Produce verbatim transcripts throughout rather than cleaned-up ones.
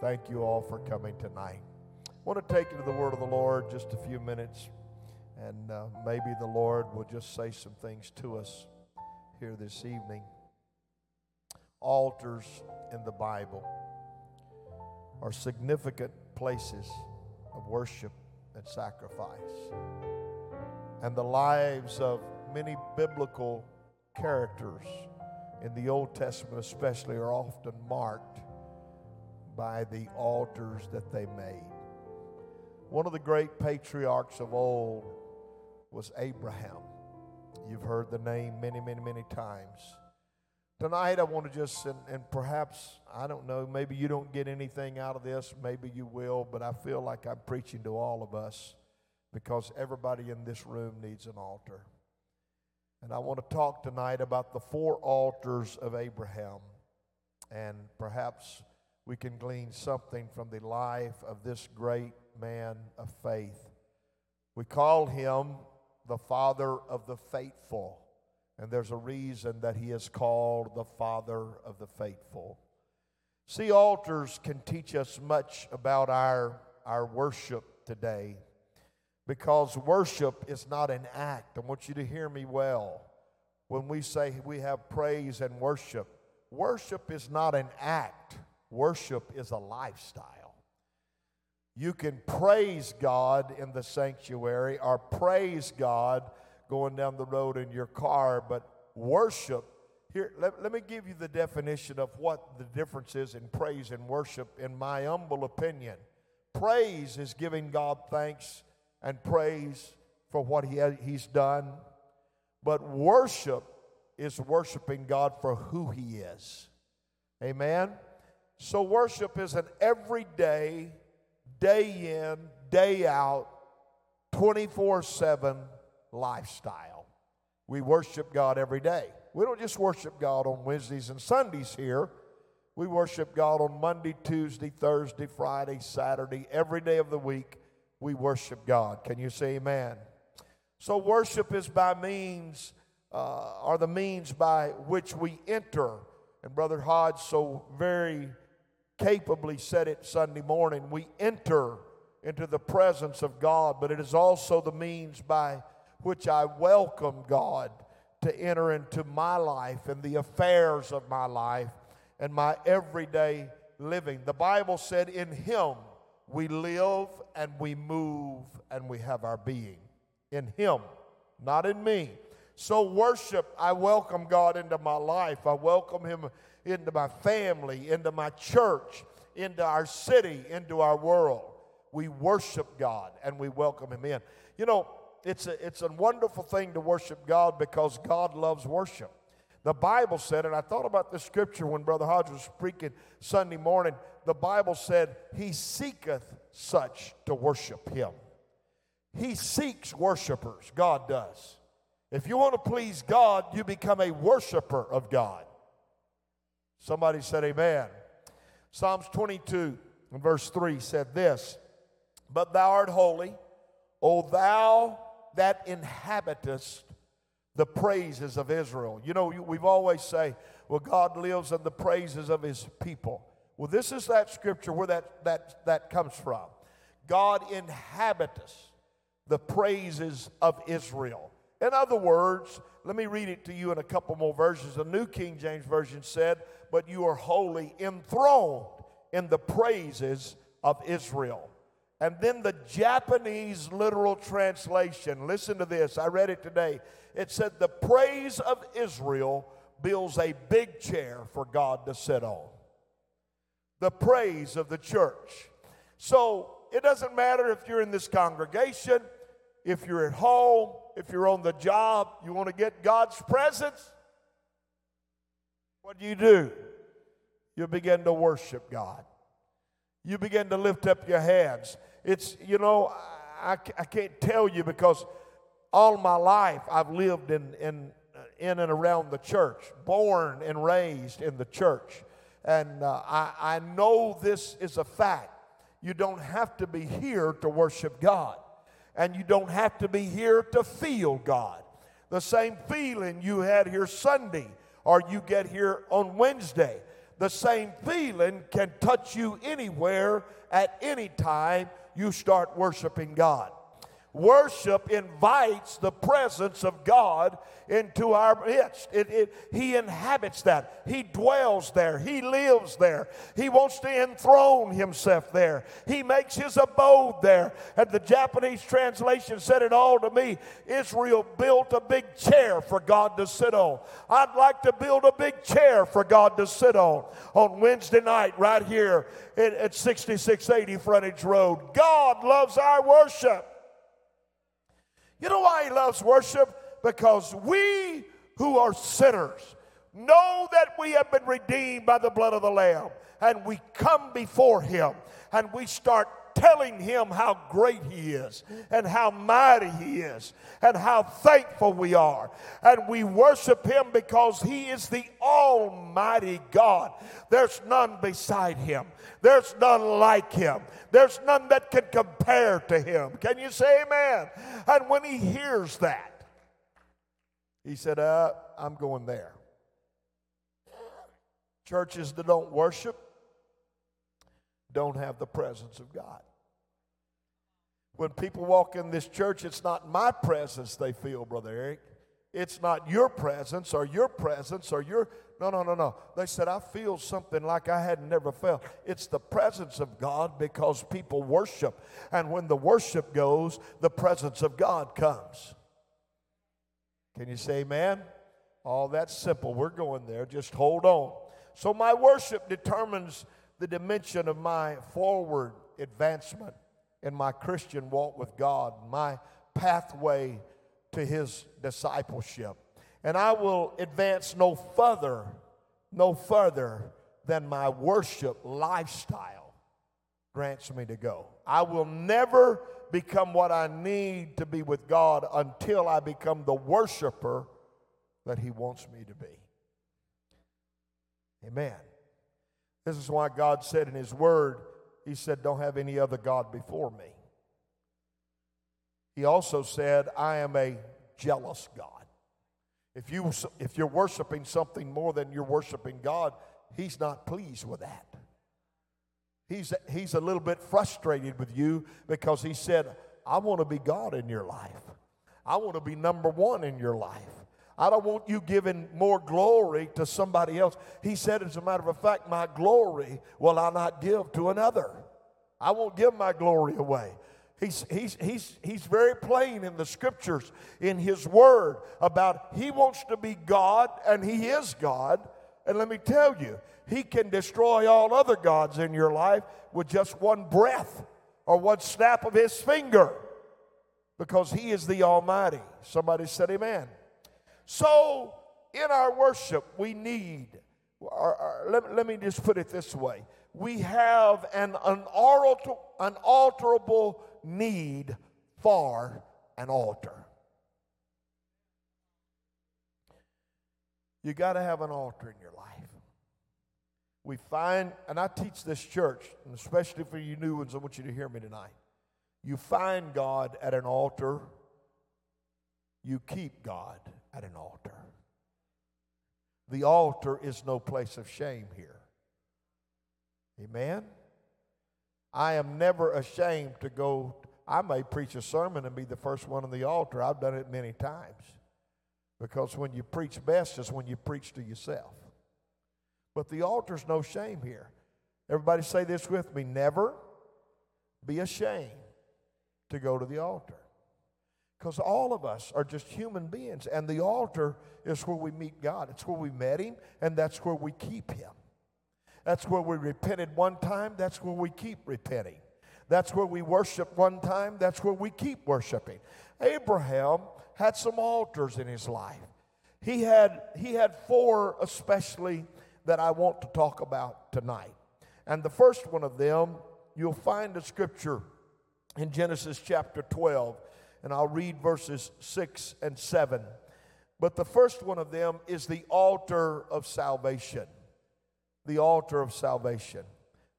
Thank you all for coming tonight. I want to take you to the word of the Lord just a few minutes, and uh, maybe the Lord will just say some things to us here this evening. Altars in the Bible are significant places of worship and sacrifice. And the lives of many biblical characters in the Old Testament especially are often marked by the altars that they made. One of the great patriarchs of old was Abraham. You've heard the name many, many, many times. Tonight I want to just, and, and perhaps, I don't know, maybe you don't get anything out of this, maybe you will, but I feel like I'm preaching to all of us because everybody in this room needs an altar. And I want to talk tonight about the four altars of Abraham, and perhaps we can glean something from the life of this great man of faith. We call him the father of the faithful, and there's a reason that he is called the father of the faithful. See, altars can teach us much about our, our worship today. Because worship is not an act. I want you to hear me well. When we say we have praise and worship, worship is not an act. Worship is a lifestyle. You can praise God in the sanctuary or praise God going down the road in your car, but worship, here, let, let me give you the definition of what the difference is in praise and worship in my humble opinion. Praise is giving God thanks and praise for what he has, he's done. But worship is worshiping God for who he is. Amen? So worship is an everyday, day in, day out, twenty-four seven lifestyle. We worship God every day. We don't just worship God on Wednesdays and Sundays here. We worship God on Monday, Tuesday, Thursday, Friday, Saturday, every day of the week. We worship God. Can you say amen? So worship is by means, uh, or the means by which we enter. And Brother Hodge so very capably said it Sunday morning. We enter into the presence of God, but it is also the means by which I welcome God to enter into my life and the affairs of my life and my everyday living. The Bible said in him, we live and we move and we have our being in him, not in me. So worship, I welcome God into my life. I welcome him into my family, into my church, into our city, into our world. We worship God and we welcome him in. You know, it's a, it's a wonderful thing to worship God because God loves worship. The Bible said, and I thought about this scripture when Brother Hodge was speaking Sunday morning, the Bible said, he seeketh such to worship him. He seeks worshipers, God does. If you want to please God, you become a worshiper of God. Somebody said amen. Psalms twenty-two and verse three said this, but thou art holy, O thou that inhabitest the praises of Israel. You know, we've always say, well, God lives in the praises of his people. Well, this is that scripture where that, that, that comes from. God inhabiteth the praises of Israel. In other words, let me read it to you in a couple more versions. The New King James Version said, but you are wholly enthroned in the praises of Israel. And then the Japanese literal translation, listen to this, I read it today. It said, the praise of Israel builds a big chair for God to sit on. The praise of the church. So it doesn't matter if you're in this congregation, if you're at home, if you're on the job, you want to get God's presence, what do you do? You begin to worship God. You begin to lift up your hands. It's, you know, I, I can't tell you because all my life I've lived in, in, in and around the church, born and raised in the church. And uh, I, I know this is a fact. You don't have to be here to worship God. And you don't have to be here to feel God. The same feeling you had here Sunday or you get here on Wednesday. the same feeling can touch you anywhere at any time you start worshiping God. Worship invites the presence of God into our midst. It, it, he inhabits that. He dwells there. He lives there. He wants to enthrone himself there. He makes his abode there. And the Japanese translation said it all to me. Israel built a big chair for God to sit on. I'd like to build a big chair for God to sit on on Wednesday night right here at, at sixty-six eighty Frontage Road. God loves our worship. You know why he loves worship? Because we who are sinners know that we have been redeemed by the blood of the Lamb, and we come before him, and we start telling him how great he is, and how mighty he is, and how thankful we are. And we worship him because he is the Almighty God. There's none beside him. There's none like him. There's none that can compare to him. Can you say amen? And when he hears that, he said, uh, I'm going there. Churches that don't worship don't have the presence of God. When people walk in this church, it's not my presence they feel, Brother Eric. It's not your presence or your presence or your, no, no, no, no. They said, I feel something like I had never felt. It's the presence of God because people worship. And when the worship goes, the presence of God comes. Can you say amen? Oh, that's simple. We're going there. Just hold on. So my worship determines the dimension of my forward advancement in my Christian walk with God, my pathway to his discipleship. And I will advance no further, no further than my worship lifestyle grants me to go. I will never become what I need to be with God until I become the worshiper that he wants me to be. Amen. This is why God said in his word, he said, don't have any other God before me. He also said, I am a jealous God. If, you, if you're worshiping something more than you're worshiping God, he's not pleased with that. He's, he's a little bit frustrated with you because he said, I want to be God in your life. I want to be number one in your life. I don't want you giving more glory to somebody else. He said, as a matter of fact, my glory will I not give to another. I won't give my glory away. He's, he's, he's, he's very plain in the scriptures, in his word, about he wants to be God, and he is God. And let me tell you, he can destroy all other gods in your life with just one breath or one snap of his finger because he is the Almighty. Somebody said amen. So, in our worship, we need, or, or, let, let me just put it this way. We have an unalter, unalterable need for an altar. You got to have an altar in your life. We find, and I teach this church, and especially for you new ones, I want you to hear me tonight. You find God at an altar, you keep God at an altar. The altar is no place of shame here. Amen? I am never ashamed to go. I may preach a sermon and be the first one on the altar. I've done it many times. Because when you preach best is when you preach to yourself. But the altar's no shame here. Everybody say this with me. Never be ashamed to go to the altar. Because all of us are just human beings, and the altar is where we meet God. It's where we met him, and that's where we keep him. That's where we repented one time. That's where we keep repenting. That's where we worship one time. That's where we keep worshiping. Abraham had some altars in his life. He had, he had four especially that I want to talk about tonight. And the first one of them, you'll find a scripture in Genesis chapter twelve. And I'll read verses six and seven. But the first one of them is the altar of salvation. The altar of salvation.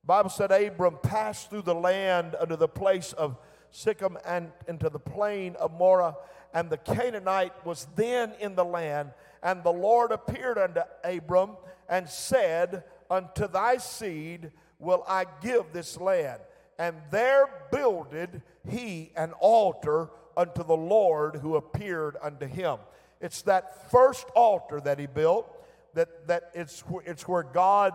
The Bible said Abram passed through the land unto the place of Sichem and into the plain of Morah. And the Canaanite was then in the land. And the Lord appeared unto Abram and said, unto thy seed will I give this land. And there builded he an altar unto the Lord who appeared unto him. It's that first altar that he built, that, that it's, it's where God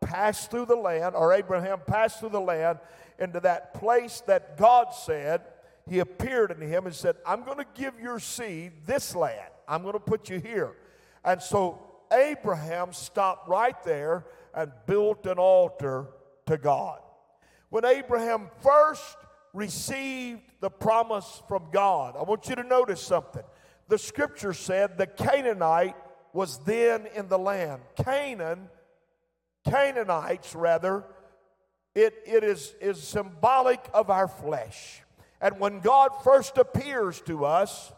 passed through the land, or Abraham passed through the land into that place that God said, he appeared unto him and said, I'm going to give your seed this land. I'm going to put you here. And so Abraham stopped right there and built an altar to God. When Abraham first received the promise from God, I want you to notice something. The scripture said the Canaanite was then in the land. Canaan, Canaanites rather, it, it is, is symbolic of our flesh. And when God first appears to us,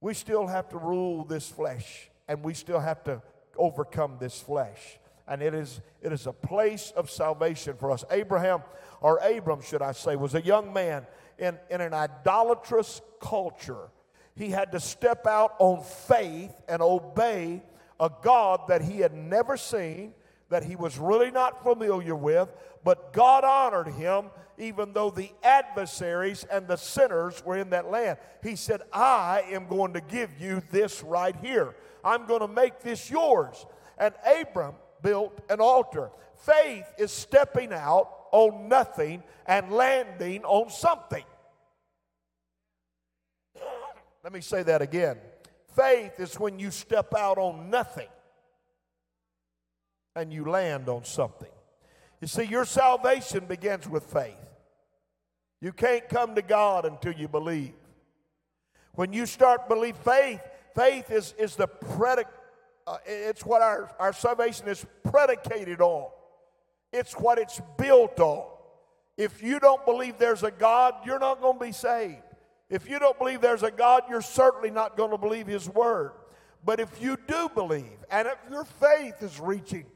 we still have to rule this flesh, and we still have to overcome this flesh. And it is it is a place of salvation for us. Abraham, or Abram, should I say, was a young man in, in an idolatrous culture. He had to step out on faith and obey a God that he had never seen, that he was really not familiar with, but God honored him even though the adversaries and the sinners were in that land. He said, I am going to give you this right here. I'm going to make this yours. And Abram built an altar. Faith is stepping out on nothing and landing on something. Let me say that again. Faith is when you step out on nothing and you land on something. You see, your salvation begins with faith. You can't come to God until you believe. When you start believe, faith, faith is, is the predicate. Uh, it's what our, our salvation is predicated on. It's what it's built on. If you don't believe there's a God, you're not going to be saved. If you don't believe there's a God, you're certainly not going to believe His Word. But if you do believe, and if your faith is reaching,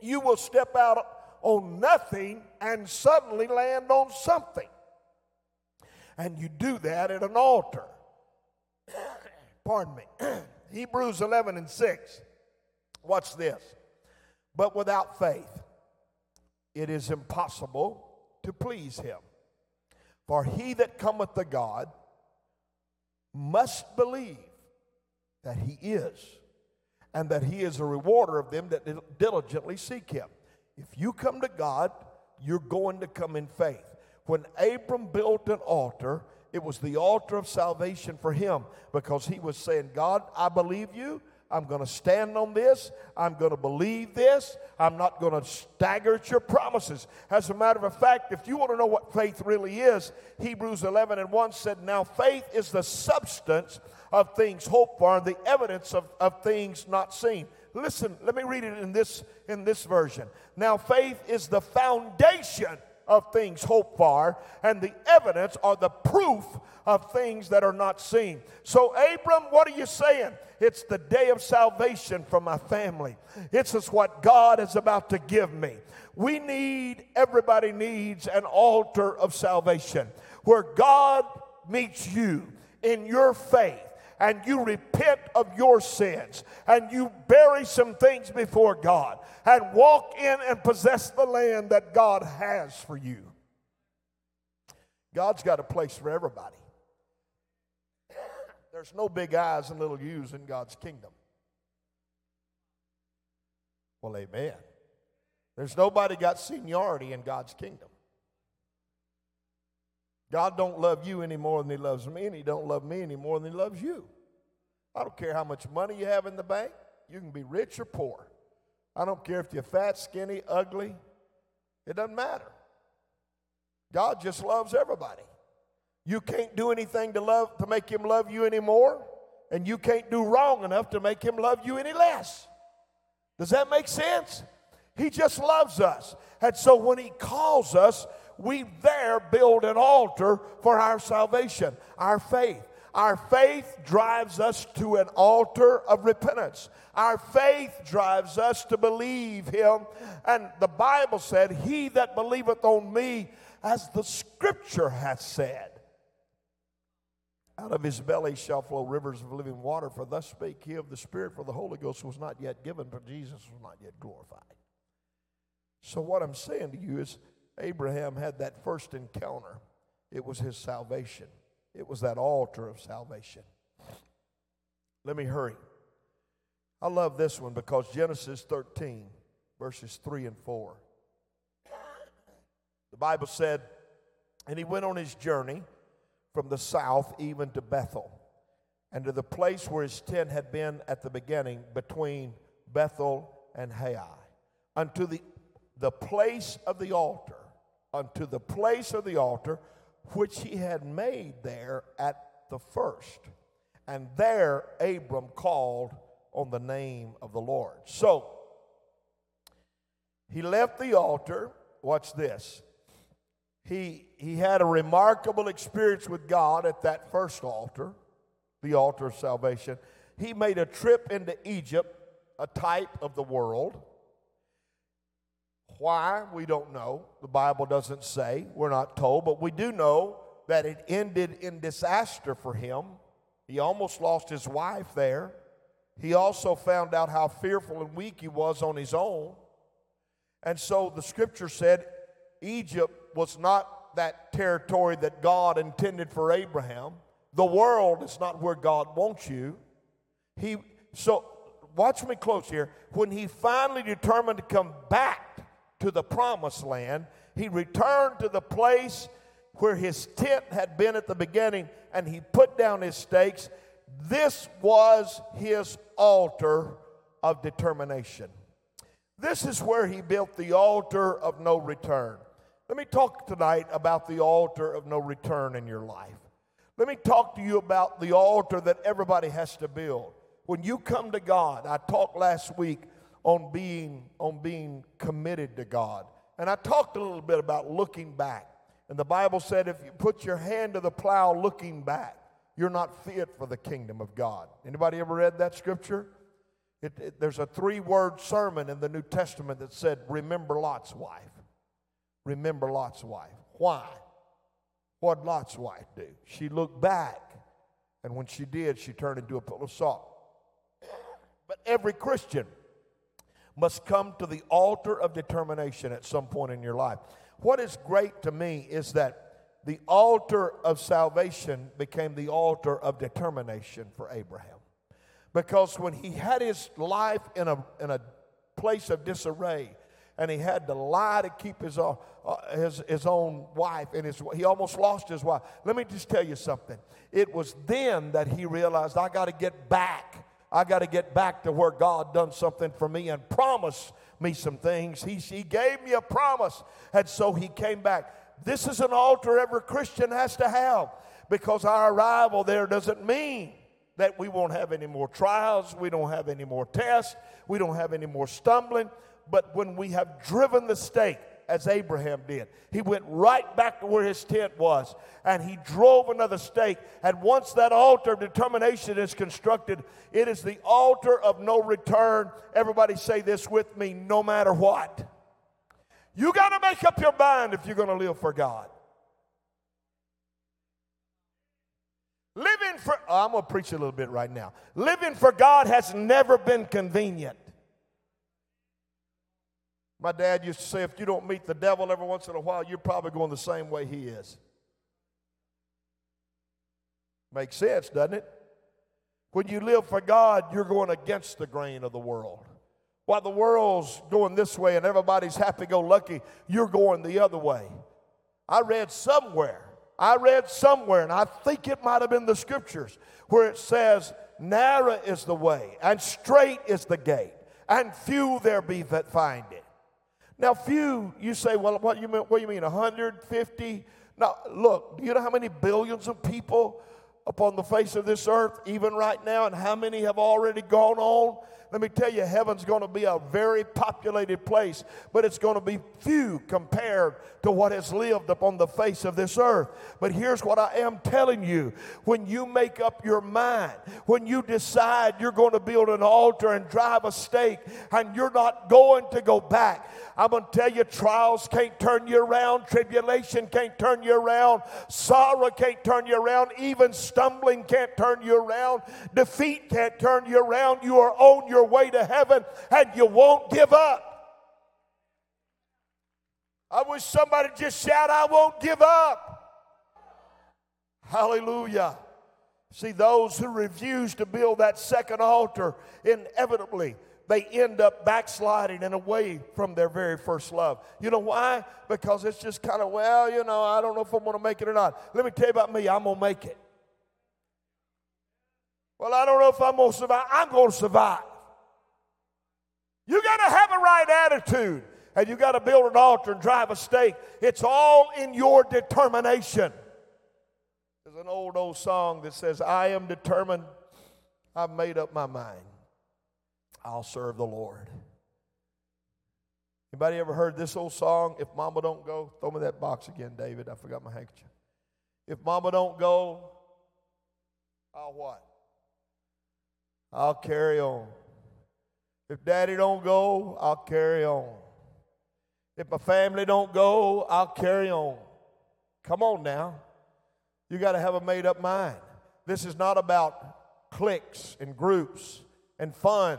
you will step out on nothing and suddenly land on something. And you do that at an altar. Pardon me. Hebrews eleven and six. Watch this. But without faith, it is impossible to please him. For he that cometh to God must believe that he is, and that he is a rewarder of them that diligently seek him. If you come to God, you're going to come in faith. When Abram built an altar, it was the altar of salvation for him, because he was saying, God, I believe you. I'm going to stand on this. I'm going to believe this. I'm not going to stagger at your promises. As a matter of fact, if you want to know what faith really is, Hebrews eleven and one said, now faith is the substance of things hoped for and the evidence of, of things not seen. Listen, let me read it in this, in this version. Now faith is the foundation of things hoped for, and the evidence or the proof of things that are not seen. So, Abram, what are you saying? It's the day of salvation for my family. This is what God is about to give me. We need, everybody needs an altar of salvation where God meets you in your faith, and you repent of your sins, and you bury some things before God, and walk in and possess the land that God has for you. God's got a place for everybody. There's no big I's and little U's in God's kingdom. Well, amen. There's nobody got seniority in God's kingdom. God don't love you any more than he loves me, and he don't love me any more than he loves you. I don't care how much money you have in the bank. You can be rich or poor. I don't care if you're fat, skinny, ugly. It doesn't matter. God just loves everybody. You can't do anything to love to make him love you anymore, and you can't do wrong enough to make him love you any less. Does that make sense? He just loves us. And so when he calls us, we there build an altar for our salvation, our faith. Our faith drives us to an altar of repentance. Our faith drives us to believe him. And the Bible said, he that believeth on me, as the scripture hath said, out of his belly shall flow rivers of living water, for thus spake he of the Spirit, for the Holy Ghost was not yet given, for Jesus was not yet glorified. So what I'm saying to you is Abraham had that first encounter. It was his salvation. It was that altar of salvation. Let me hurry. I love this one because Genesis thirteen, verses three and four. The Bible said, and he went on his journey from the south even to Bethel, and to the place where his tent had been at the beginning, between Bethel and Hai, unto the, the place of the altar, unto the place of the altar, which he had made there at the first. And there Abram called on the name of the Lord. So, he left the altar. Watch this. He, he had a remarkable experience with God at that first altar, the altar of salvation. He made a trip into Egypt, a type of the world. Why? We don't know. The Bible doesn't say. We're not told. But we do know that it ended in disaster for him. He almost lost his wife there. He also found out how fearful and weak he was on his own. And so the scripture said Egypt was not that territory that God intended for Abraham. The world is not where God wants you. He, so watch me close here. When he finally determined to come back to the promised land, he returned to the place where his tent had been at the beginning, and he put down his stakes. This was his altar of determination. This is where he built the altar of no return. Let me talk tonight about the altar of no return in your life. Let me talk to you about the altar that everybody has to build. When you come to God, I talked last week on being, on being committed to God. And I talked a little bit about looking back. And the Bible said if you put your hand to the plow looking back, you're not fit for the kingdom of God. Anybody ever read that scripture? It, it, there's a three-word sermon in the New Testament that said, remember Lot's wife. Remember Lot's wife. Why? What did Lot's wife do? She looked back, and when she did, she turned into a pillar of salt. But every Christian must come to the altar of determination at some point in your life. What is great to me is that the altar of salvation became the altar of determination for Abraham. Because when he had his life in a, in a place of disarray, and he had to lie to keep his own, uh, his, his own wife, and his, he almost lost his wife. Let me just tell you something. It was then that he realized, I got to get back. I got to get back to where God done something for me and promised me some things. He, he gave me a promise, and so he came back. This is an altar every Christian has to have, because our arrival there doesn't mean that we won't have any more trials, we don't have any more tests, we don't have any more stumbling. But when we have driven the stake, as Abraham did, he went right back to where his tent was, and he drove another stake. And once that altar of determination is constructed, it is the altar of no return. Everybody say this with me, no matter what. You got to make up your mind if you're going to live for God. Living for, oh, I'm going to preach a little bit right now. Living for God has never been convenient. My dad used to say, if you don't meet the devil every once in a while, you're probably going the same way he is. Makes sense, doesn't it? When you live for God, you're going against the grain of the world. While the world's going this way and everybody's happy-go-lucky, you're going the other way. I read somewhere, I read somewhere, and I think it might have been the scriptures, where it says, narrow is the way, and straight is the gate, and few there be that find it. Now, few, you say, well, what do you mean, what do you mean one hundred fifty? Now, look, do you know how many billions of people upon the face of this earth, even right now, and how many have already gone on? Let me tell you, heaven's going to be a very populated place, but it's going to be few compared to what has lived upon the face of this earth. But here's what I am telling you. When you make up your mind, when you decide you're going to build an altar and drive a stake, and you're not going to go back, I'm going to tell you, trials can't turn you around. Tribulation can't turn you around. Sorrow can't turn you around. Even stumbling can't turn you around. Defeat can't turn you around. You are on your way to heaven, and you won't give up. I wish somebody just shout, I won't give up. Hallelujah. See, those who refuse to build that second altar, inevitably, they end up backsliding and away from their very first love. You know why? Because it's just kind of, well, you know, I don't know if I'm going to make it or not. Let me tell you about me. I'm going to make it. Well, I don't know if I'm going to survive. I'm going to survive. You got to have a right attitude, and you got to build an altar and drive a stake. It's all in your determination. There's an old, old song that says, I am determined. I've made up my mind. I'll serve the Lord. Anybody ever heard this old song? If mama don't go, throw me that box again, David. I forgot my handkerchief. If mama don't go, I'll what? I'll carry on. If daddy don't go, I'll carry on. If my family don't go, I'll carry on. Come on now. You got to have a made-up mind. This is not about cliques and groups and fun.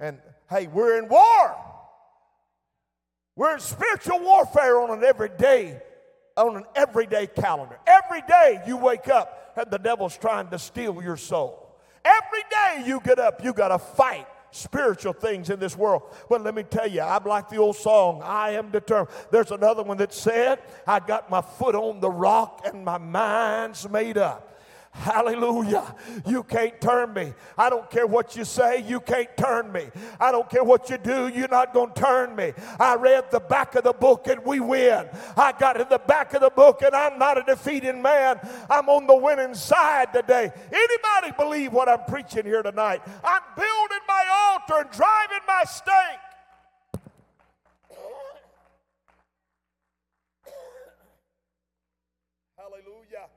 And, hey, we're in war. We're in spiritual warfare on an everyday, on an everyday calendar. Every day you wake up and the devil's trying to steal your soul. Every day you get up, you got to fight spiritual things in this world. But let me tell you, I'm like the old song, I am determined. There's another one that said, I got my foot on the rock and my mind's made up. Hallelujah. You can't turn me. I don't care what you say. You can't turn me. I don't care what you do. You're not going to turn me. I read the back of the book and we win. I got in the back of the book and I'm not a defeated man. I'm on the winning side today. Anybody believe what I'm preaching here tonight? I'm building my altar and driving my stake. Hallelujah.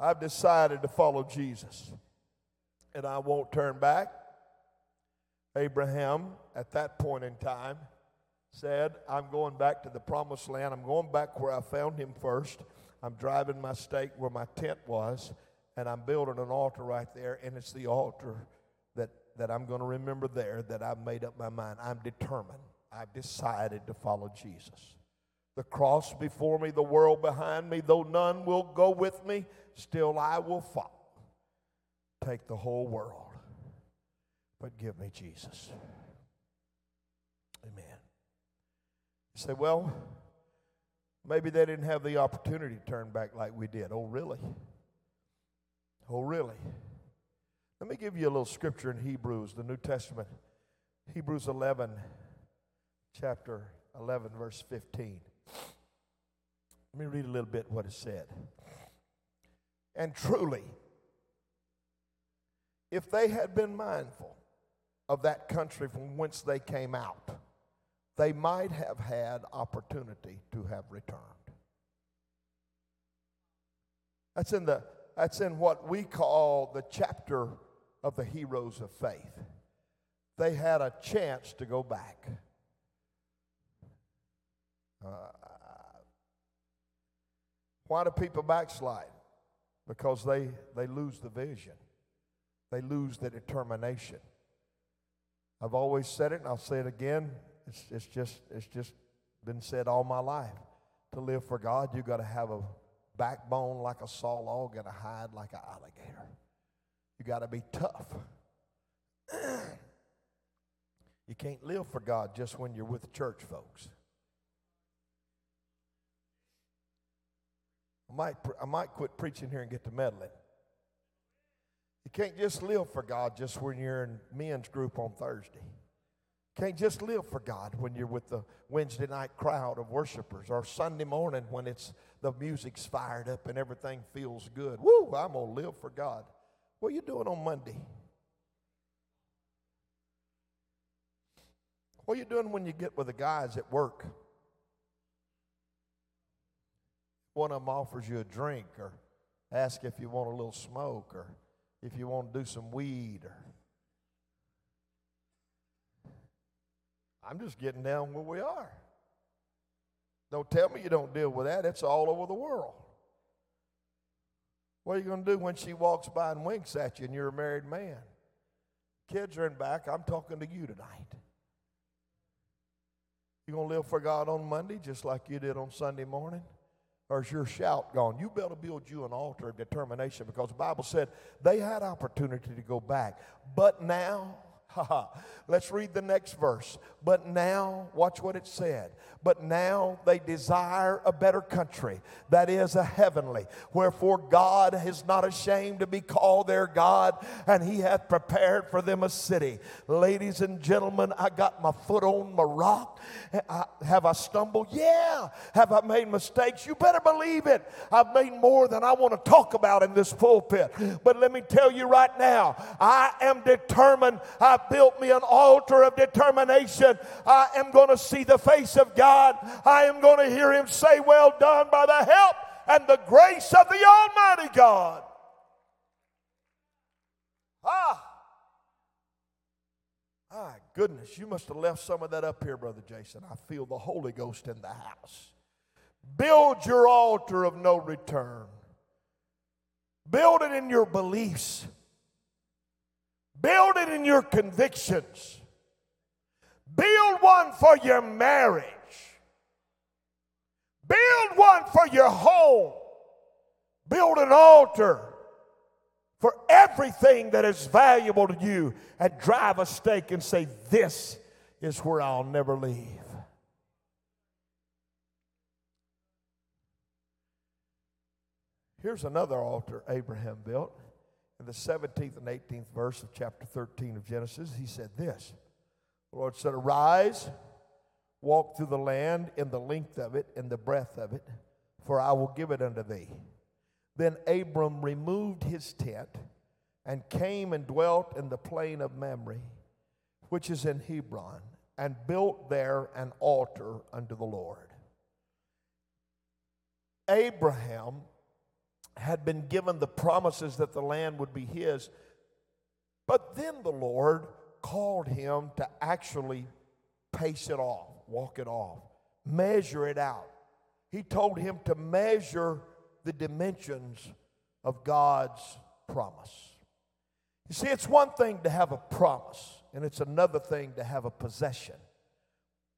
I've decided to follow Jesus, and I won't turn back. Abraham, at that point in time, said, I'm going back to the promised land. I'm going back where I found him first. I'm driving my stake where my tent was, and I'm building an altar right there, and it's the altar that, that I'm going to remember there that I've made up my mind. I'm determined. I've decided to follow Jesus. The cross before me, the world behind me, though none will go with me, still I will follow. Take the whole world, but give me Jesus. Amen. You say, well, maybe they didn't have the opportunity to turn back like we did. Oh, really? Oh, really? Let me give you a little scripture in Hebrews, the New Testament. Hebrews eleven, chapter eleven, verse fifteen. Let me read a little bit what it said. And truly, if they had been mindful of that country from whence they came out, they might have had opportunity to have returned. That's in the that's in what we call the chapter of the heroes of faith. They had a chance to go back. Uh, why do people backslide? Because they, they lose the vision. They lose the determination. I've always said it, and I'll say it again. It's, it's, just, it's just been said all my life. To live for God, you've got to have a backbone like a sawlog and a hide like an alligator. You got to be tough. You can't live for God just when you're with church folks. I might, I might quit preaching here and get to meddling. You can't just live for God just when you're in men's group on Thursday. You can't just live for God when you're with the Wednesday night crowd of worshipers or Sunday morning when it's the music's fired up and everything feels good. Woo, I'm going to live for God. What are you doing on Monday? What are you doing when you get with the guys at work? One of them offers you a drink or asks if you want a little smoke or if you want to do some weed. Or I'm just getting down where we are. Don't tell me you don't deal with that. It's all over the world. What are you going to do when she walks by and winks at you and you're a married man? Kids are in back. I'm talking to you tonight. You going to live for God on Monday just like you did on Sunday morning? Or is your shout gone? You better build you an altar of determination, because the Bible said they had opportunity to go back. But now, haha, let's read the next verse. But now, watch what it said. But now they desire a better country, that is a heavenly. Wherefore God is not ashamed to be called their God, and he hath prepared for them a city. Ladies and gentlemen, I got my foot on my rock. I, have I stumbled? Yeah. Have I made mistakes? You better believe it. I've made more than I want to talk about in this pulpit. But let me tell you right now, I am determined. I built me an altar of determination. I am going to see the face of God. I am going to hear him say, well done, by the help and the grace of the Almighty God. Ah, my goodness, you must have left some of that up here, Brother Jason. I feel the Holy Ghost in the house. Build your altar of no return. Build it in your beliefs. Build it in your convictions. Build one for your marriage. Build one for your home. Build an altar for everything that is valuable to you, and drive a stake and say, this is where I'll never leave. Here's another altar Abraham built. In the seventeenth and eighteenth verse of chapter thirteen of Genesis, he said this. The Lord said, arise, walk through the land in the length of it and the breadth of it, for I will give it unto thee. Then Abram removed his tent and came and dwelt in the plain of Mamre, which is in Hebron, and built there an altar unto the Lord. Abraham had been given the promises that the land would be his, but then the Lord called him to actually pace it off, walk it off, measure it out. He told him to measure the dimensions of God's promise. You see, it's one thing to have a promise, and it's another thing to have a possession.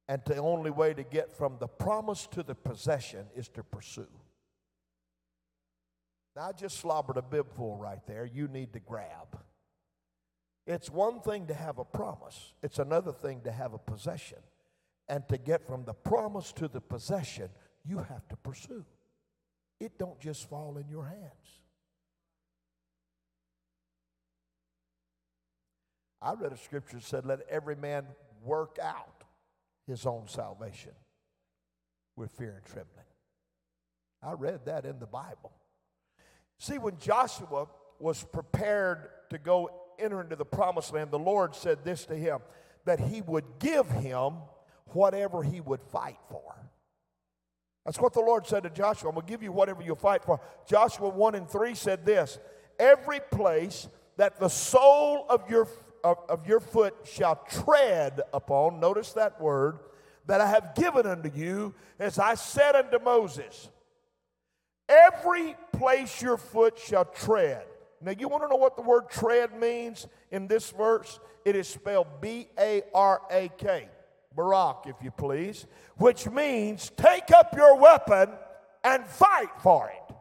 And the only way to get from the promise to the possession is to pursue. Now, I just slobbered a bib full right there. You need to grab. It's one thing to have a promise. It's another thing to have a possession. And to get from the promise to the possession, you have to pursue. It don't just fall in your hands. I read a scripture that said, let every man work out his own salvation with fear and trembling. I read that in the Bible. See, when Joshua was prepared to go enter into the promised land, the Lord said this to him, that he would give him whatever he would fight for. That's what the Lord said to Joshua. I'm going to give you whatever you'll fight for. Joshua one and three said this, every place that the sole of your, of, of your foot shall tread upon, notice that word, that I have given unto you, as I said unto Moses, every place your foot shall tread. Now, you want to know what the word tread means in this verse? It is spelled B A R A K, Barak, if you please, which means take up your weapon and fight for it.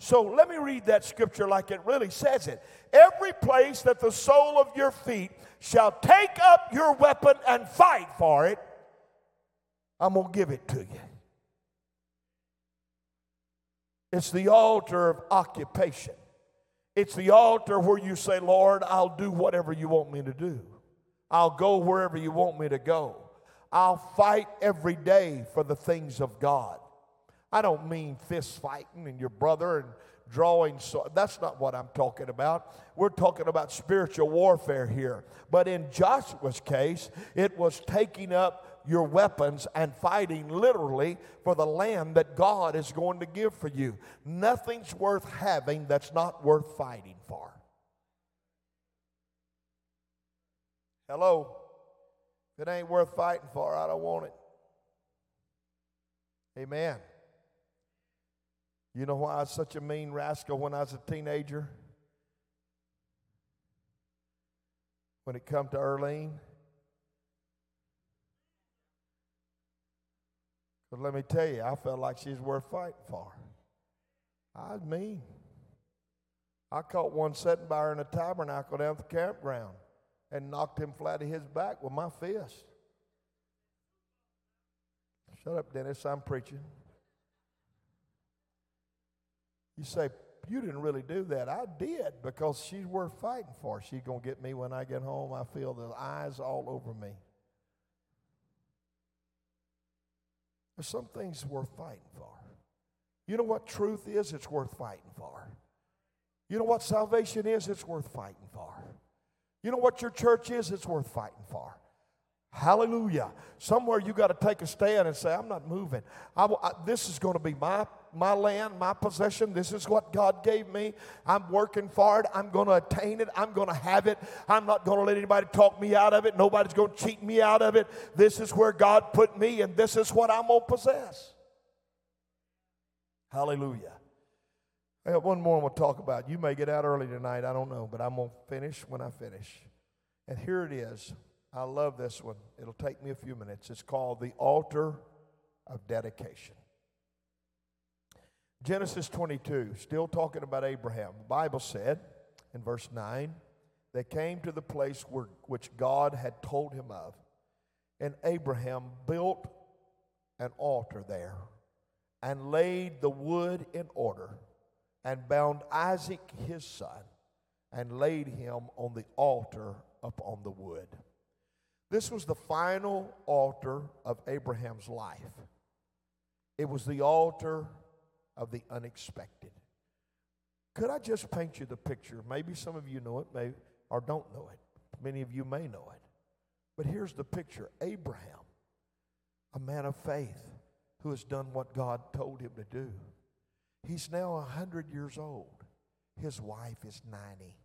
So let me read that scripture like it really says it. Every place that the sole of your feet shall take up your weapon and fight for it, I'm going to give it to you. It's the altar of occupation. It's the altar where you say, Lord, I'll do whatever you want me to do. I'll go wherever you want me to go. I'll fight every day for the things of God. I don't mean fist fighting and your brother and drawing sword. That's not what I'm talking about. We're talking about spiritual warfare here. But in Joshua's case, it was taking up your weapons and fighting literally for the land that God is going to give for you. Nothing's worth having that's not worth fighting for. Hello? If it ain't worth fighting for, I don't want it. Amen. You know why I was such a mean rascal when I was a teenager? When it come to Earlene? Because let me tell you, I felt like she's worth fighting for. I mean, I caught one sitting by her in a tabernacle down at the campground and knocked him flat of his back with my fist. Shut up, Dennis, I'm preaching. You say, you didn't really do that. I did, because she's worth fighting for. She's going to get me when I get home. I feel the eyes all over me. There's some things worth fighting for. You know what truth is? It's worth fighting for. You know what salvation is? It's worth fighting for. You know what your church is? It's worth fighting for. Hallelujah. Somewhere you got to take a stand and say, I'm not moving. I, I, this is going to be my my land, my possession. This is what God gave me. I'm working for it. I'm going to attain it. I'm going to have it. I'm not going to let anybody talk me out of it. Nobody's going to cheat me out of it. This is where God put me, and this is what I'm going to possess. Hallelujah. I have one more we'll talk about. You may get out early tonight. I don't know, but I'm going to finish when I finish. And here it is. I love this one. It'll take me a few minutes. It's called the altar of dedication. Genesis twenty-two, still talking about Abraham. The Bible said in verse nine, they came to the place where, which God had told him of, and Abraham built an altar there and laid the wood in order and bound Isaac his son and laid him on the altar upon the wood. This was the final altar of Abraham's life. It was the altar of the unexpected. Could I just paint you the picture? Maybe some of you know it, maybe, or don't know it. Many of you may know it. But here's the picture. Abraham, a man of faith who has done what God told him to do. He's now one hundred years old. His wife is ninety.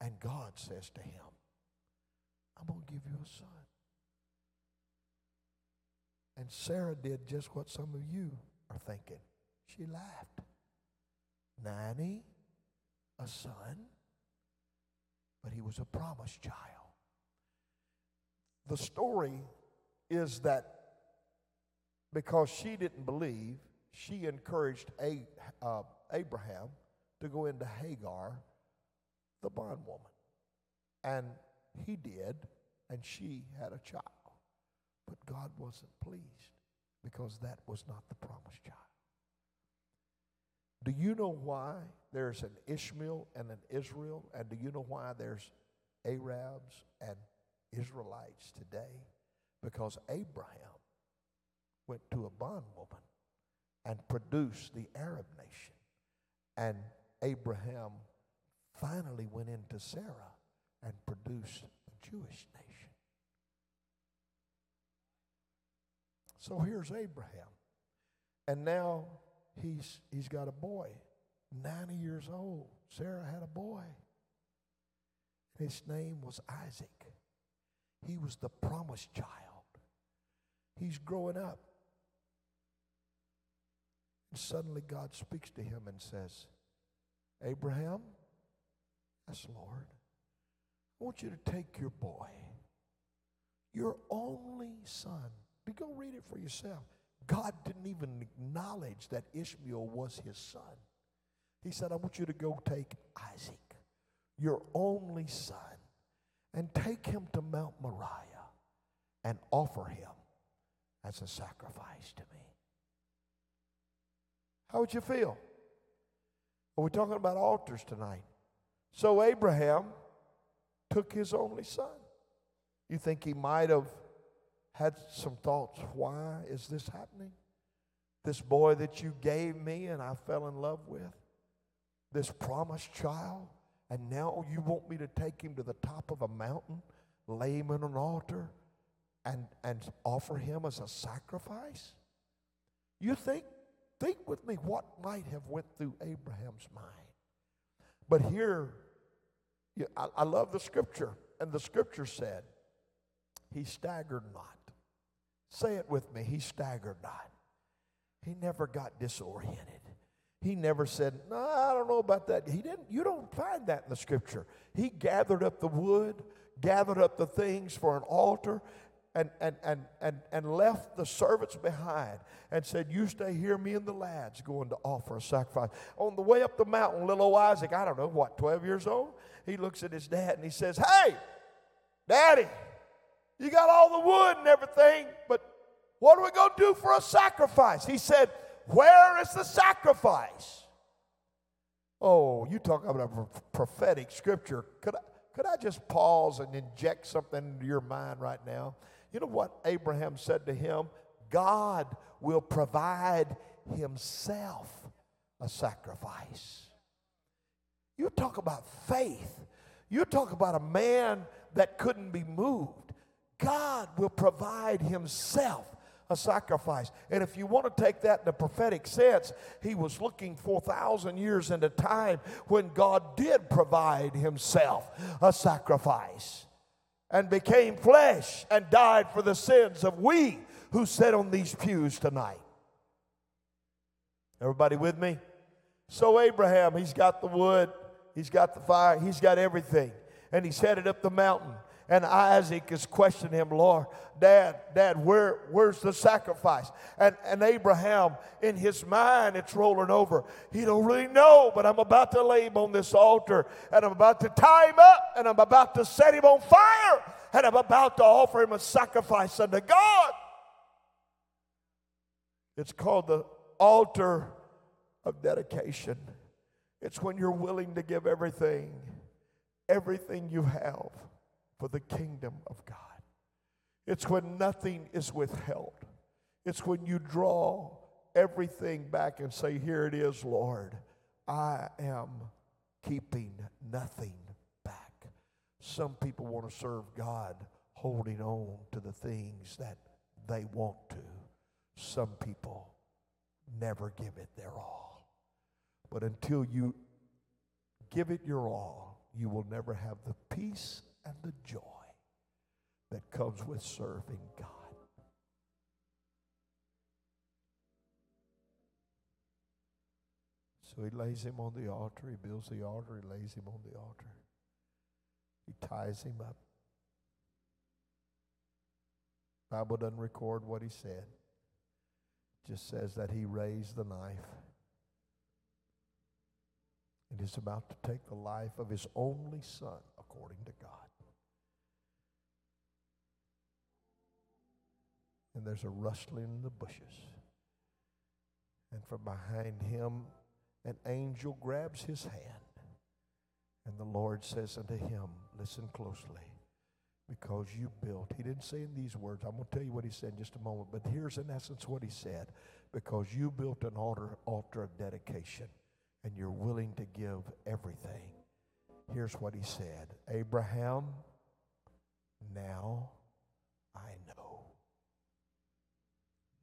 And God says to him, I'm going to give you a son. And Sarah did just what some of you are thinking. She laughed. ninety, a son, but he was a promised child. The story is that because she didn't believe, she encouraged a, uh, Abraham to go into Hagar, the bondwoman. And he did, and she had a child. But God wasn't pleased because that was not the promised child. Do you know why there's an Ishmael and an Israel? And do you know why there's Arabs and Israelites today? Because Abraham went to a bondwoman and produced the Arab nation. And Abraham finally went into Sarah and produced the Jewish nation. So here's Abraham. And now he's he's got a boy, ninety years old. Sarah had a boy. His name was Isaac. He was the promised child. He's growing up. And suddenly God speaks to him and says, Abraham, yes, Lord, I want you to take your boy, your only son. Go read it for yourself. God didn't even acknowledge that Ishmael was his son. He said, I want you to go take Isaac, your only son, and take him to Mount Moriah and offer him as a sacrifice to me. How would you feel? Well, we're talking about altars tonight. So Abraham took his only son. You think he might have had some thoughts, why is this happening? This boy that you gave me and I fell in love with, this promised child, and now you want me to take him to the top of a mountain, lay him on an altar, and, and offer him as a sacrifice? You think, think with me what might have went through Abraham's mind. But here, I, I love the scripture, and the scripture said, he staggered not. Say it with me. He staggered not. He never got disoriented. He never said, no, nah, I don't know about that. He didn't. You don't find that in the scripture. He gathered up the wood, gathered up the things for an altar, and, and, and, and, and left the servants behind and said, you stay here, me and the lads going to offer a sacrifice. On the way up the mountain, little old Isaac, I don't know, what, twelve years old? He looks at his dad and he says, hey, Daddy, you got all the wood and everything, but what are we going to do for a sacrifice? He said, where is the sacrifice? Oh, you talk about a prophetic scripture. Could I, could I just pause and inject something into your mind right now? You know what Abraham said to him? God will provide himself a sacrifice. You talk about faith. You talk about a man that couldn't be moved. God will provide himself a sacrifice. And if you want to take that in the prophetic sense, he was looking for thousand years into time when God did provide himself a sacrifice and became flesh and died for the sins of we who sit on these pews tonight. Everybody with me? So Abraham, he's got the wood, he's got the fire, he's got everything, and he's headed up the mountain. And Isaac is questioning him, Lord, Dad, Dad, where, where's the sacrifice? And, and Abraham, in his mind, it's rolling over. He don't really know, but I'm about to lay him on this altar, and I'm about to tie him up, and I'm about to set him on fire, and I'm about to offer him a sacrifice unto God. It's called the altar of dedication. It's when you're willing to give everything, everything you have, for the kingdom of God. It's when nothing is withheld. It's when you draw everything back and say, here it is, Lord. I am keeping nothing back. Some people want to serve God holding on to the things that they want to. Some people never give it their all. But until you give it your all, you will never have the peace and the joy that comes with serving God. So he lays him on the altar. He builds the altar. He lays him on the altar. He ties him up. The Bible doesn't record what he said. It just says that he raised the knife. It is about to take the life of his only son, according to God. And there's a rustling in the bushes. And from behind him, an angel grabs his hand. And the Lord says unto him, listen closely, because you built. He didn't say in these words. I'm going to tell you what he said in just a moment. But here's in essence what he said. Because you built an altar, altar of dedication, and you're willing to give everything. Here's what he said. Abraham, now I know.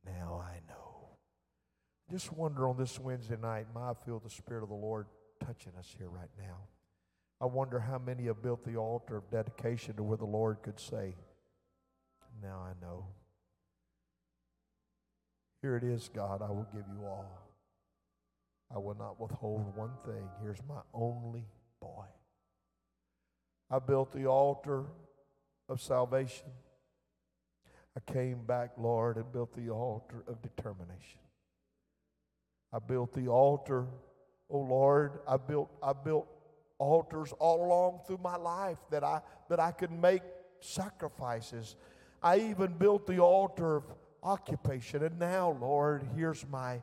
Now I know. Just wonder on this Wednesday night, I feel the Spirit of the Lord touching us here right now. I wonder how many have built the altar of dedication to where the Lord could say, now I know. Here it is, God, I will give you all. I will not withhold one thing. Here's my only boy. I built the altar of salvation. I came back, Lord, and built the altar of determination. I built the altar, oh Lord, I built I built altars all along through my life that I that I could make sacrifices. I even built the altar of occupation, and now, Lord, here's my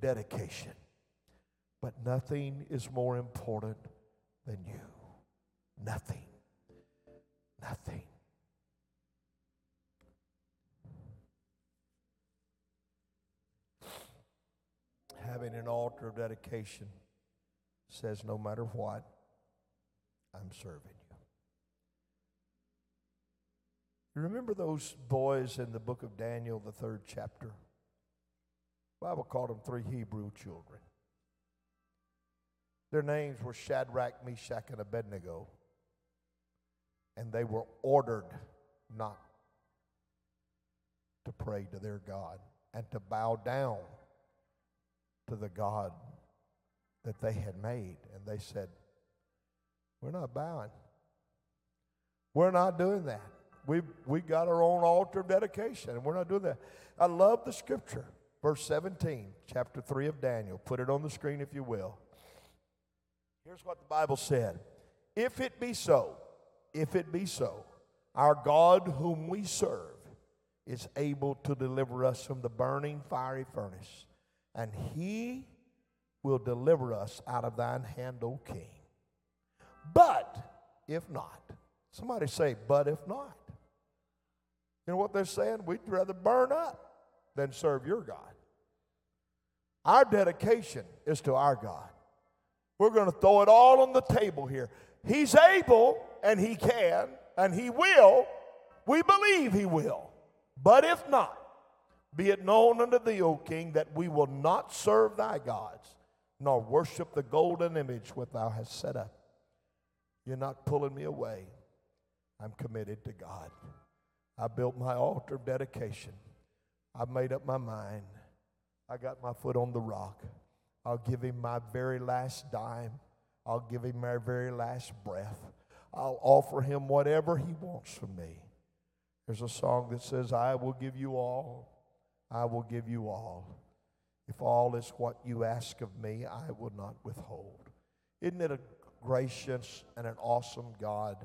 dedication. But nothing is more important than you. Nothing. Nothing. Having an altar of dedication says, no matter what, I'm serving you. You remember those boys in the book of Daniel, the third chapter? The Bible called them three Hebrew children. Their names were Shadrach, Meshach, and Abednego. And they were ordered not to pray to their God and to bow down to the God that they had made. And they said, we're not bowing. We're not doing that. We've, we've got our own altar of dedication, and we're not doing that. I love the scripture. verse seventeen, chapter three of Daniel. Put it on the screen if you will. Here's what the Bible said. If it be so, if it be so, our God whom we serve is able to deliver us from the burning fiery furnace, and he will deliver us out of thine hand, O king. But if not, somebody say, but if not. You know what they're saying? We'd rather burn up than serve your God. Our dedication is to our God. We're going to throw it all on the table here. He's able, and he can, and he will. We believe he will. But if not, be it known unto thee, O king, that we will not serve thy gods, nor worship the golden image which thou hast set up. You're not pulling me away. I'm committed to God. I built my altar of dedication. I've made up my mind. I got my foot on the rock. I'll give him my very last dime. I'll give him my very last breath. I'll offer him whatever he wants from me. There's a song that says, I will give you all. I will give you all. If all is what you ask of me, I will not withhold. Isn't it a gracious and an awesome God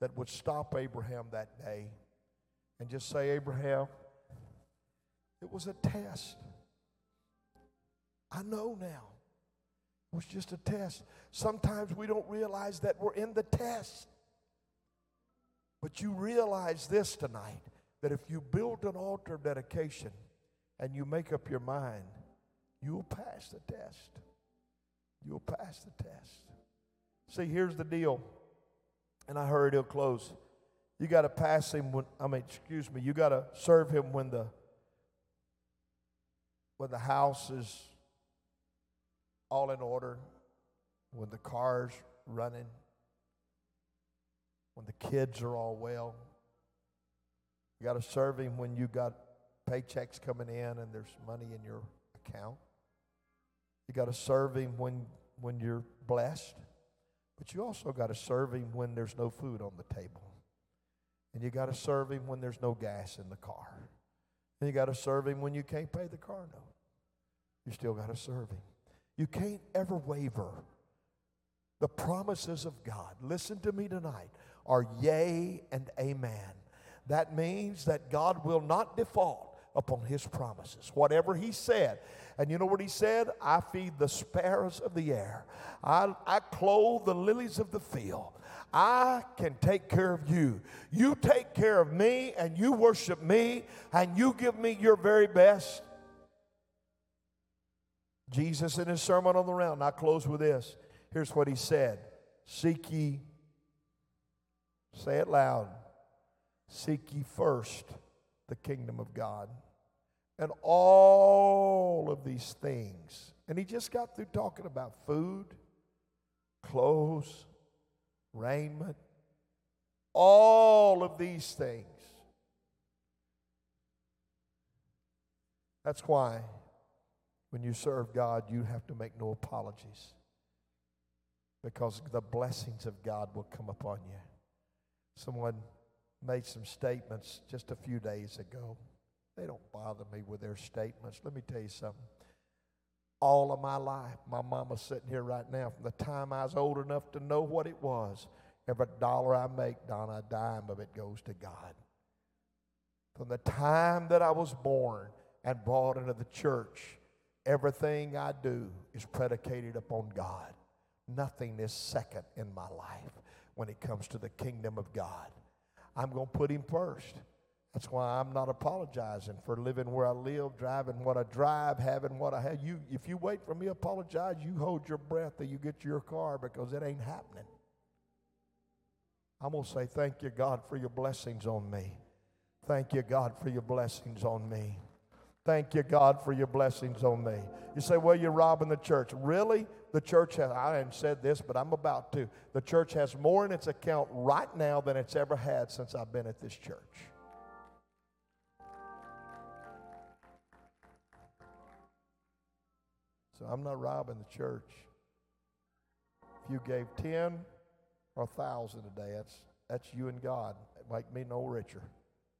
that would stop Abraham that day and just say, Abraham, it was a test. I know now. It was just a test. Sometimes we don't realize that we're in the test. But you realize this tonight, that if you build an altar of dedication and you make up your mind, you'll pass the test. You'll pass the test. See, here's the deal, and I heard he'll close. You got to pass him when, I mean, excuse me, you got to serve him when the when the house is all in order, when the car's running, when the kids are all well. You got to serve him when you got paychecks coming in and there's money in your account. You got to serve him when when you're blessed, but you also got to serve him when there's no food on the table. And you got to serve him when there's no gas in the car. And you got to serve him when you can't pay the car note. You still got to serve him. You can't ever waver. The promises of God, listen to me tonight, are yea and amen. That means that God will not default upon his promises, whatever he said. And you know what he said? I feed the sparrows of the air. I, I clothe the lilies of the field. I can take care of you. You take care of me, and you worship me, and you give me your very best. Jesus in his Sermon on the Mount, and I close with this. Here's what he said. Seek ye, say it loud, seek ye first the kingdom of God and all of these things. And he just got through talking about food, clothes, raiment, all of these things. That's why when you serve God, you have to make no apologies, because the blessings of God will come upon you. Someone made some statements just a few days ago. They don't bother me with their statements. Let me tell you something. All of my life, my mama's sitting here right now, from the time I was old enough to know what it was, every dollar I make, Donna, a dime of it goes to God. From the time that I was born and brought into the church, everything I do is predicated upon God. Nothing is second in my life when it comes to the kingdom of God. I'm going to put him first. That's why I'm not apologizing for living where I live, driving what I drive, having what I have. You, if you wait for me to apologize, you hold your breath till you get to your car, because it ain't happening. I'm going to say, thank you, God, for your blessings on me. Thank you, God, for your blessings on me. Thank you, God, for your blessings on me. You say, well, you're robbing the church. Really? The church has, I haven't said this, but I'm about to. The church has more in its account right now than it's ever had since I've been at this church. So I'm not robbing the church. If you gave ten or a thousand a day, that's, that's you and God. make me no richer.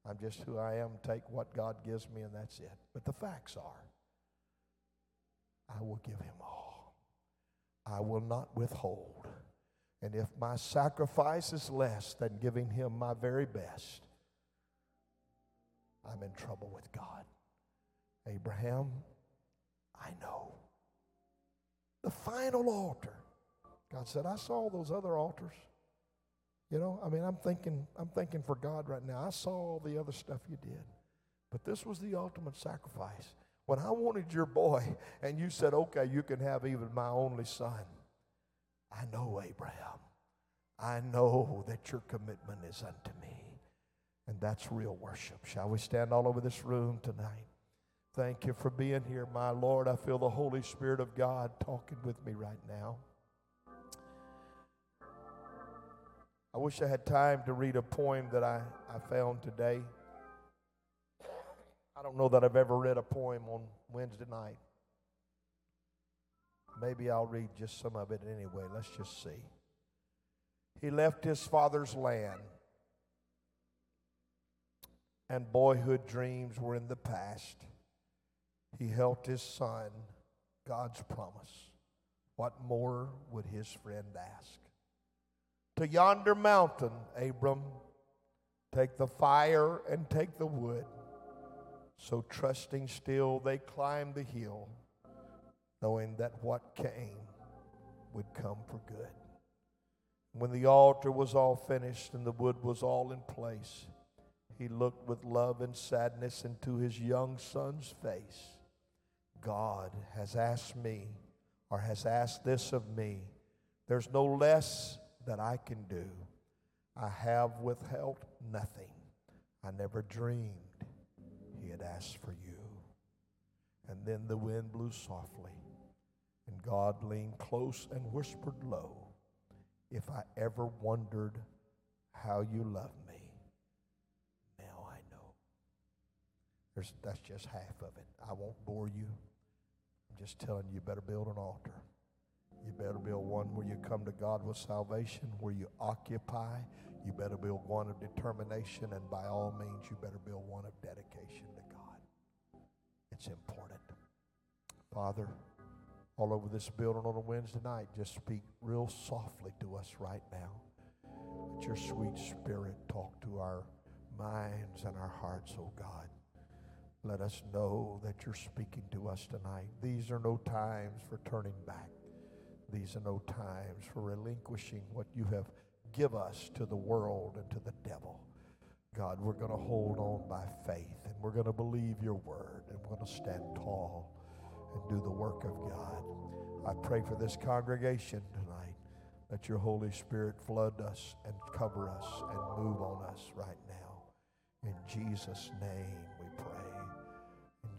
I'm just who I am. Take what God gives me, and that's it. But the facts are, I will give him all. I will not withhold. And if my sacrifice is less than giving him my very best, I'm in trouble with God. Abraham, I know. The final altar. God said, I saw those other altars. You know, I mean, I'm thinking, I'm thinking for God right now. I saw all the other stuff you did. But this was the ultimate sacrifice. When I wanted your boy and you said, okay, you can have even my only son, I know, Abraham, I know that your commitment is unto me. And that's real worship. Shall we stand all over this room tonight? Thank you for being here, my Lord. I feel the Holy Spirit of God talking with me right now. I wish I had time to read a poem that I, I found today. I don't know that I've ever read a poem on Wednesday night. Maybe I'll read just some of it anyway. Let's just see. He left his father's land, and boyhood dreams were in the past. He helped his son, God's promise. What more would his friend ask? To yonder mountain, Abram, take the fire and take the wood. So trusting still, they climbed the hill, knowing that what came would come for good. When the altar was all finished and the wood was all in place, he looked with love and sadness into his young son's face. God has asked me, or has asked this of me. There's no less that I can do. I have withheld nothing. I never dreamed he had asked for you. And then the wind blew softly, and God leaned close and whispered low, if I ever wondered how you love me, now I know. There's, that's just half of it. I won't bore you. I'm just telling you, you better build an altar. You better build one where you come to God with salvation, where you occupy. You better build one of determination, and by all means, you better build one of dedication to God. It's important. Father, all over this building on a Wednesday night, just speak real softly to us right now. Let your sweet spirit talk to our minds and our hearts, oh God. Let us know that you're speaking to us tonight. These are no times for turning back. These are no times for relinquishing what you have given us to the world and to the devil. God, we're going to hold on by faith, and we're going to believe your word, and we're going to stand tall and do the work of God. I pray for this congregation tonight. Let your Holy Spirit flood us and cover us and move on us right now. In Jesus' name we pray. In